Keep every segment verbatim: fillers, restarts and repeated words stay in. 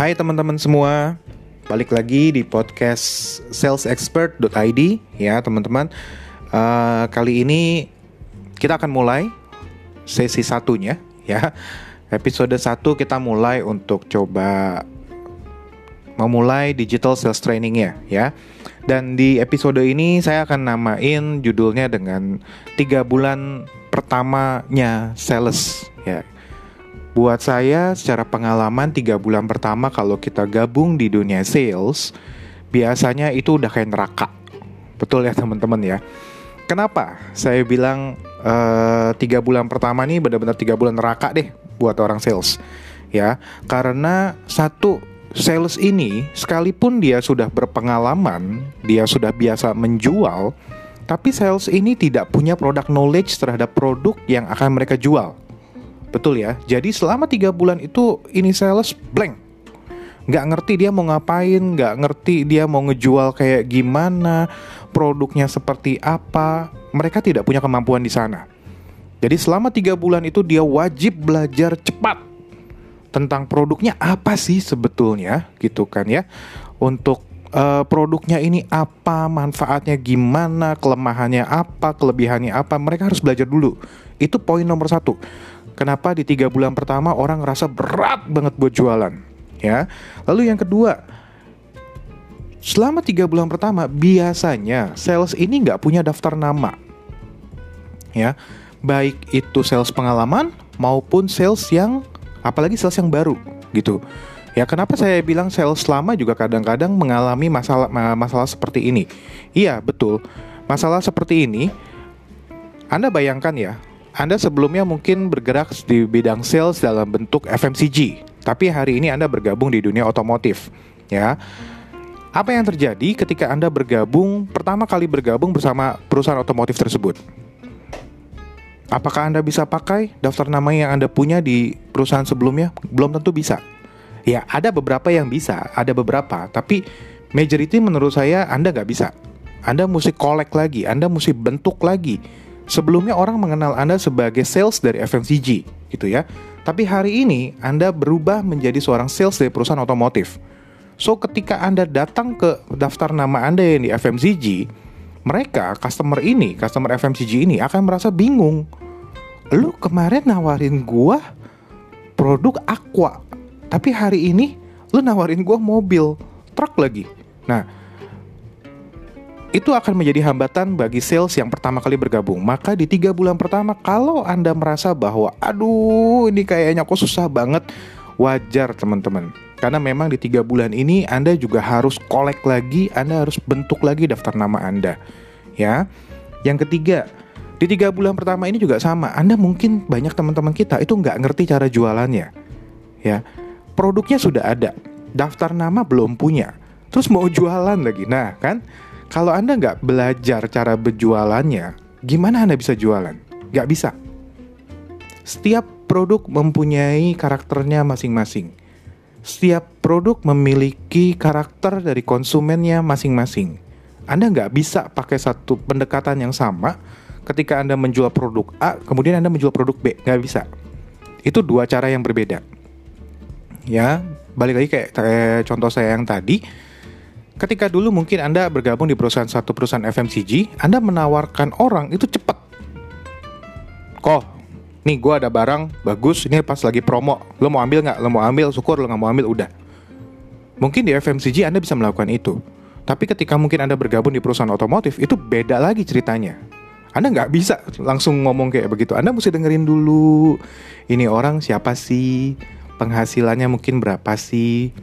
Hai teman-teman semua, balik lagi di podcast sales expert dot i d ya teman-teman. Uh, kali ini kita akan mulai sesi satunya ya. Episode satu kita mulai untuk coba memulai digital sales trainingnya ya. Dan di episode ini saya akan namain judulnya dengan tiga bulan pertamanya sales ya. Buat saya secara pengalaman tiga bulan pertama kalau kita gabung di dunia sales, biasanya itu udah kayak neraka. Betul ya teman-teman ya. Kenapa saya bilang uh, tiga bulan pertama nih benar-benar tiga bulan neraka deh buat orang sales ya. Karena satu, sales ini sekalipun dia sudah berpengalaman, dia sudah biasa menjual, tapi sales ini tidak punya product knowledge terhadap produk yang akan mereka jual. Betul ya. Jadi selama tiga bulan itu ini sales blank. Nggak ngerti dia mau ngapain, nggak ngerti dia mau ngejual kayak gimana, produknya seperti apa. Mereka tidak punya kemampuan di sana. Jadi selama tiga bulan itu dia wajib belajar cepat tentang produknya apa sih sebetulnya, gitu kan ya. Untuk uh, produknya ini apa, manfaatnya gimana, kelemahannya apa, kelebihannya apa, mereka harus belajar dulu. Itu poin nomor satu. Kenapa di tiga bulan pertama orang ngerasa berat banget buat jualan ya. Lalu yang kedua, selama tiga bulan pertama biasanya sales ini gak punya daftar nama ya. Baik itu sales pengalaman maupun sales yang, apalagi sales yang baru gitu. Ya kenapa saya bilang sales lama juga kadang-kadang mengalami masalah masalah seperti ini. Iya betul, masalah seperti ini. Anda bayangkan ya, Anda sebelumnya mungkin bergerak di bidang sales dalam bentuk F M C G, tapi hari ini Anda bergabung di dunia otomotif ya. Apa yang terjadi ketika Anda bergabung, pertama kali bergabung bersama perusahaan otomotif tersebut? Apakah Anda bisa pakai daftar nama yang Anda punya di perusahaan sebelumnya? Belum tentu bisa. Ya, ada beberapa yang bisa, ada beberapa. Tapi majority menurut saya Anda nggak bisa. Anda mesti collect lagi, Anda mesti bentuk lagi. Sebelumnya orang mengenal Anda sebagai sales dari F M C G, gitu ya. Tapi hari ini Anda berubah menjadi seorang sales dari perusahaan otomotif. So, ketika Anda datang ke daftar nama Anda yang di F M C G, mereka, customer ini, customer F M C G ini akan merasa bingung. Lu kemarin nawarin gua produk aqua, tapi hari ini lu nawarin gua mobil, truk lagi. Nah, itu akan menjadi hambatan bagi sales yang pertama kali bergabung. Maka di tiga bulan pertama kalau Anda merasa bahwa aduh ini kayaknya kok susah banget, wajar teman-teman. Karena memang di tiga bulan ini Anda juga harus collect lagi, Anda harus bentuk lagi daftar nama Anda ya. Yang ketiga, di tiga bulan pertama ini juga sama. Anda mungkin banyak teman-teman kita itu nggak ngerti cara jualannya ya. Produknya sudah ada, daftar nama belum punya, terus mau jualan lagi. Nah kan, kalau Anda nggak belajar cara berjualannya, gimana Anda bisa jualan? Nggak bisa. Setiap produk mempunyai karakternya masing-masing. Setiap produk memiliki karakter dari konsumennya masing-masing. Anda nggak bisa pakai satu pendekatan yang sama ketika Anda menjual produk A, kemudian Anda menjual produk B. Nggak bisa. Itu dua cara yang berbeda. Ya, balik lagi kayak, kayak contoh saya yang tadi. Ketika dulu mungkin Anda bergabung di perusahaan satu perusahaan F M C G, Anda menawarkan orang itu cepat. Kok? Nih gue ada barang bagus, ini pas lagi promo, lo mau ambil gak? Lo mau ambil, syukur. Lo gak mau ambil, udah. Mungkin di F M C G Anda bisa melakukan itu. Tapi ketika mungkin Anda bergabung di perusahaan otomotif, itu beda lagi ceritanya. Anda gak bisa langsung ngomong kayak begitu. Anda mesti dengerin dulu, ini orang siapa sih, penghasilannya mungkin berapa sih,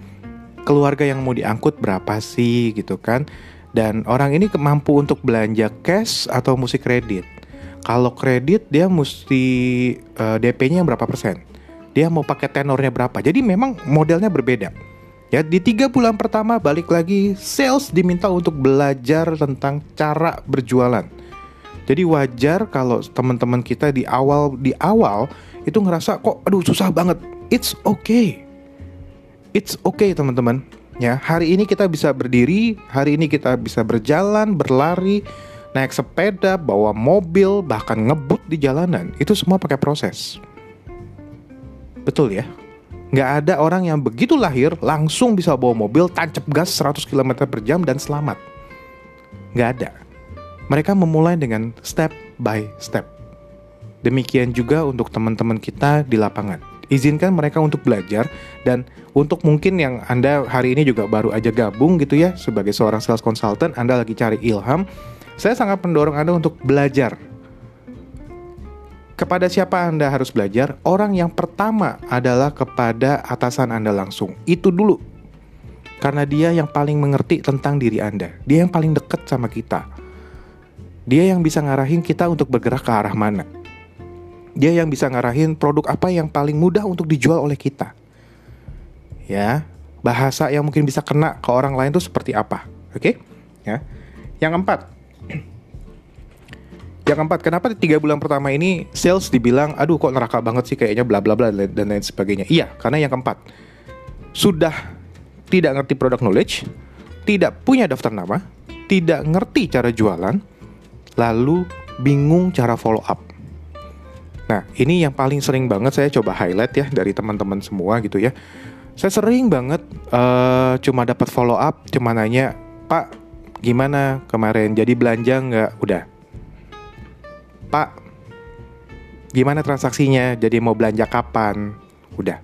keluarga yang mau diangkut berapa sih, gitu kan. Dan orang ini mampu untuk belanja cash atau mesti kredit. Kalau kredit dia mesti uh, D P-nya berapa persen, dia mau pakai tenornya berapa. Jadi memang modelnya berbeda ya. Di tiga bulan pertama balik lagi sales diminta untuk belajar tentang cara berjualan. Jadi wajar kalau teman-teman kita di awal di awal itu ngerasa kok aduh susah banget. It's okay. It's okay teman-teman ya. Hari ini kita bisa berdiri, hari ini kita bisa berjalan, berlari, naik sepeda, bawa mobil, bahkan ngebut di jalanan. Itu semua pakai proses. Betul ya. Nggak ada orang yang begitu lahir langsung bisa bawa mobil, tancap gas seratus kilometer per jam dan selamat. Nggak ada. Mereka memulai dengan step by step. Demikian juga untuk teman-teman kita di lapangan. Izinkan mereka untuk belajar, dan untuk mungkin yang Anda hari ini juga baru aja gabung gitu ya, sebagai seorang sales consultant, Anda lagi cari ilham, saya sangat mendorong Anda untuk belajar. Kepada siapa Anda harus belajar? Orang yang pertama adalah kepada atasan Anda langsung. Itu dulu. Karena dia yang paling mengerti tentang diri Anda. Dia yang paling dekat sama kita. Dia yang bisa ngarahin kita untuk bergerak ke arah mana. Dia yang bisa ngarahin produk apa yang paling mudah untuk dijual oleh kita. Ya, bahasa yang mungkin bisa kena ke orang lain itu seperti apa? Oke? Ya. Yang keempat. Yang keempat, kenapa di tiga bulan pertama ini sales dibilang, "Aduh, kok neraka banget sih kayaknya bla bla bla dan lain sebagainya." Iya, karena yang keempat, sudah tidak ngerti product knowledge, tidak punya daftar nama, tidak ngerti cara jualan, lalu bingung cara follow up. Nah, ini yang paling sering banget saya coba highlight ya dari teman-teman semua gitu ya. Saya sering banget uh, cuma dapat follow up, cuma nanya, "Pak, gimana kemarin? Jadi belanja nggak?" Udah. "Pak, gimana transaksinya? Jadi mau belanja kapan?" Udah.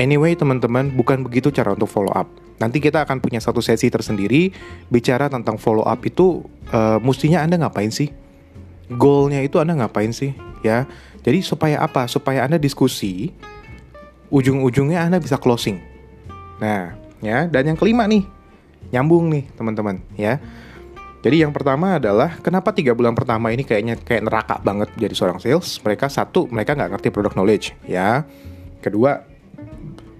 Anyway, teman-teman, bukan begitu cara untuk follow up. Nanti kita akan punya satu sesi tersendiri bicara tentang follow up itu uh, mestinya Anda ngapain sih? Goalnya itu Anda ngapain sih, ya? Jadi supaya apa? Supaya Anda diskusi, ujung-ujungnya Anda bisa closing. Nah, ya. Dan yang kelima nih, nyambung nih teman-teman, ya. Jadi yang pertama adalah kenapa tiga bulan pertama ini kayaknya kayak neraka banget jadi seorang sales. Mereka satu, mereka nggak ngerti product knowledge, ya. Kedua,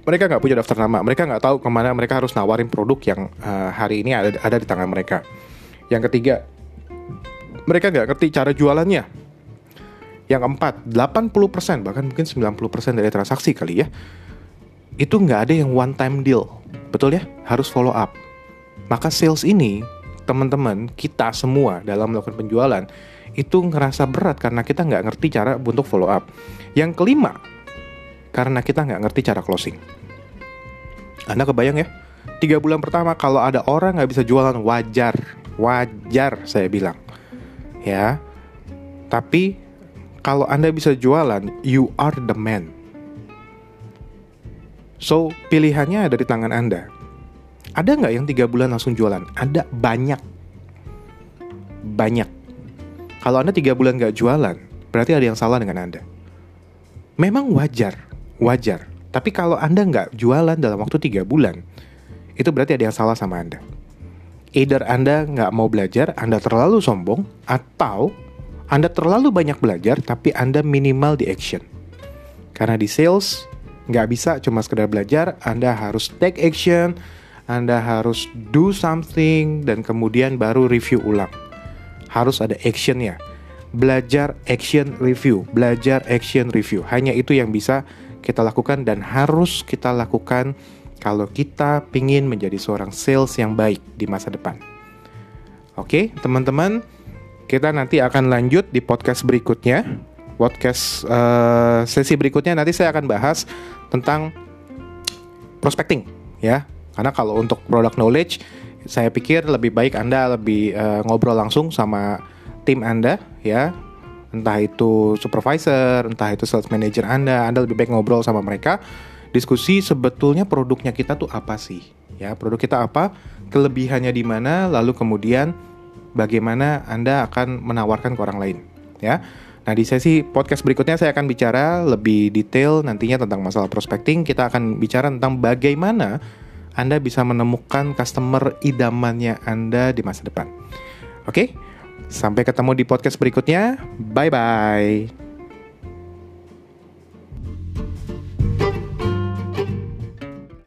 mereka nggak punya daftar nama. Mereka nggak tahu kemana mereka harus nawarin produk yang uh, hari ini ada, ada di tangan mereka. Yang ketiga, mereka nggak ngerti cara jualannya. Yang keempat, delapan puluh persen, bahkan mungkin sembilan puluh persen dari transaksi kali ya, itu nggak ada yang one time deal. Betul ya? Harus follow up. Maka sales ini, teman-teman, kita semua dalam melakukan penjualan, itu ngerasa berat karena kita nggak ngerti cara untuk follow up. Yang kelima, karena kita nggak ngerti cara closing. Anda kebayang ya? tiga bulan pertama kalau ada orang nggak bisa jualan, wajar. Wajar, saya bilang. Ya, tapi kalau Anda bisa jualan, you are the man. So, pilihannya dari tangan Anda. Ada nggak yang tiga bulan langsung jualan? Ada banyak. Banyak. Kalau Anda tiga bulan nggak jualan, berarti ada yang salah dengan Anda. Memang wajar, wajar. Tapi kalau Anda nggak jualan dalam waktu tiga bulan, itu berarti ada yang salah sama Anda. Either Anda nggak mau belajar, Anda terlalu sombong, atau Anda terlalu banyak belajar, tapi Anda minimal di action. Karena di sales, nggak bisa cuma sekedar belajar, Anda harus take action, Anda harus do something, dan kemudian baru review ulang. Harus ada actionnya. Belajar, action, review. Belajar, action, review. Hanya itu yang bisa kita lakukan dan harus kita lakukan kalau kita pingin menjadi seorang sales yang baik di masa depan. Oke, teman-teman, kita nanti akan lanjut di podcast berikutnya. Podcast uh, sesi berikutnya nanti saya akan bahas tentang prospecting, ya. Karena kalau untuk product knowledge, saya pikir lebih baik Anda lebih uh, ngobrol langsung sama tim Anda, ya. Entah itu supervisor, entah itu sales manager Anda, Anda lebih baik ngobrol sama mereka. Diskusi sebetulnya produknya kita tuh apa sih? Ya, produk kita apa? Kelebihannya di mana? Lalu kemudian bagaimana Anda akan menawarkan ke orang lain? Ya. Nah, di sesi podcast berikutnya saya akan bicara lebih detail nantinya tentang masalah prospecting. Kita akan bicara tentang bagaimana Anda bisa menemukan customer idamannya Anda di masa depan. Oke? Sampai ketemu di podcast berikutnya. Bye-bye.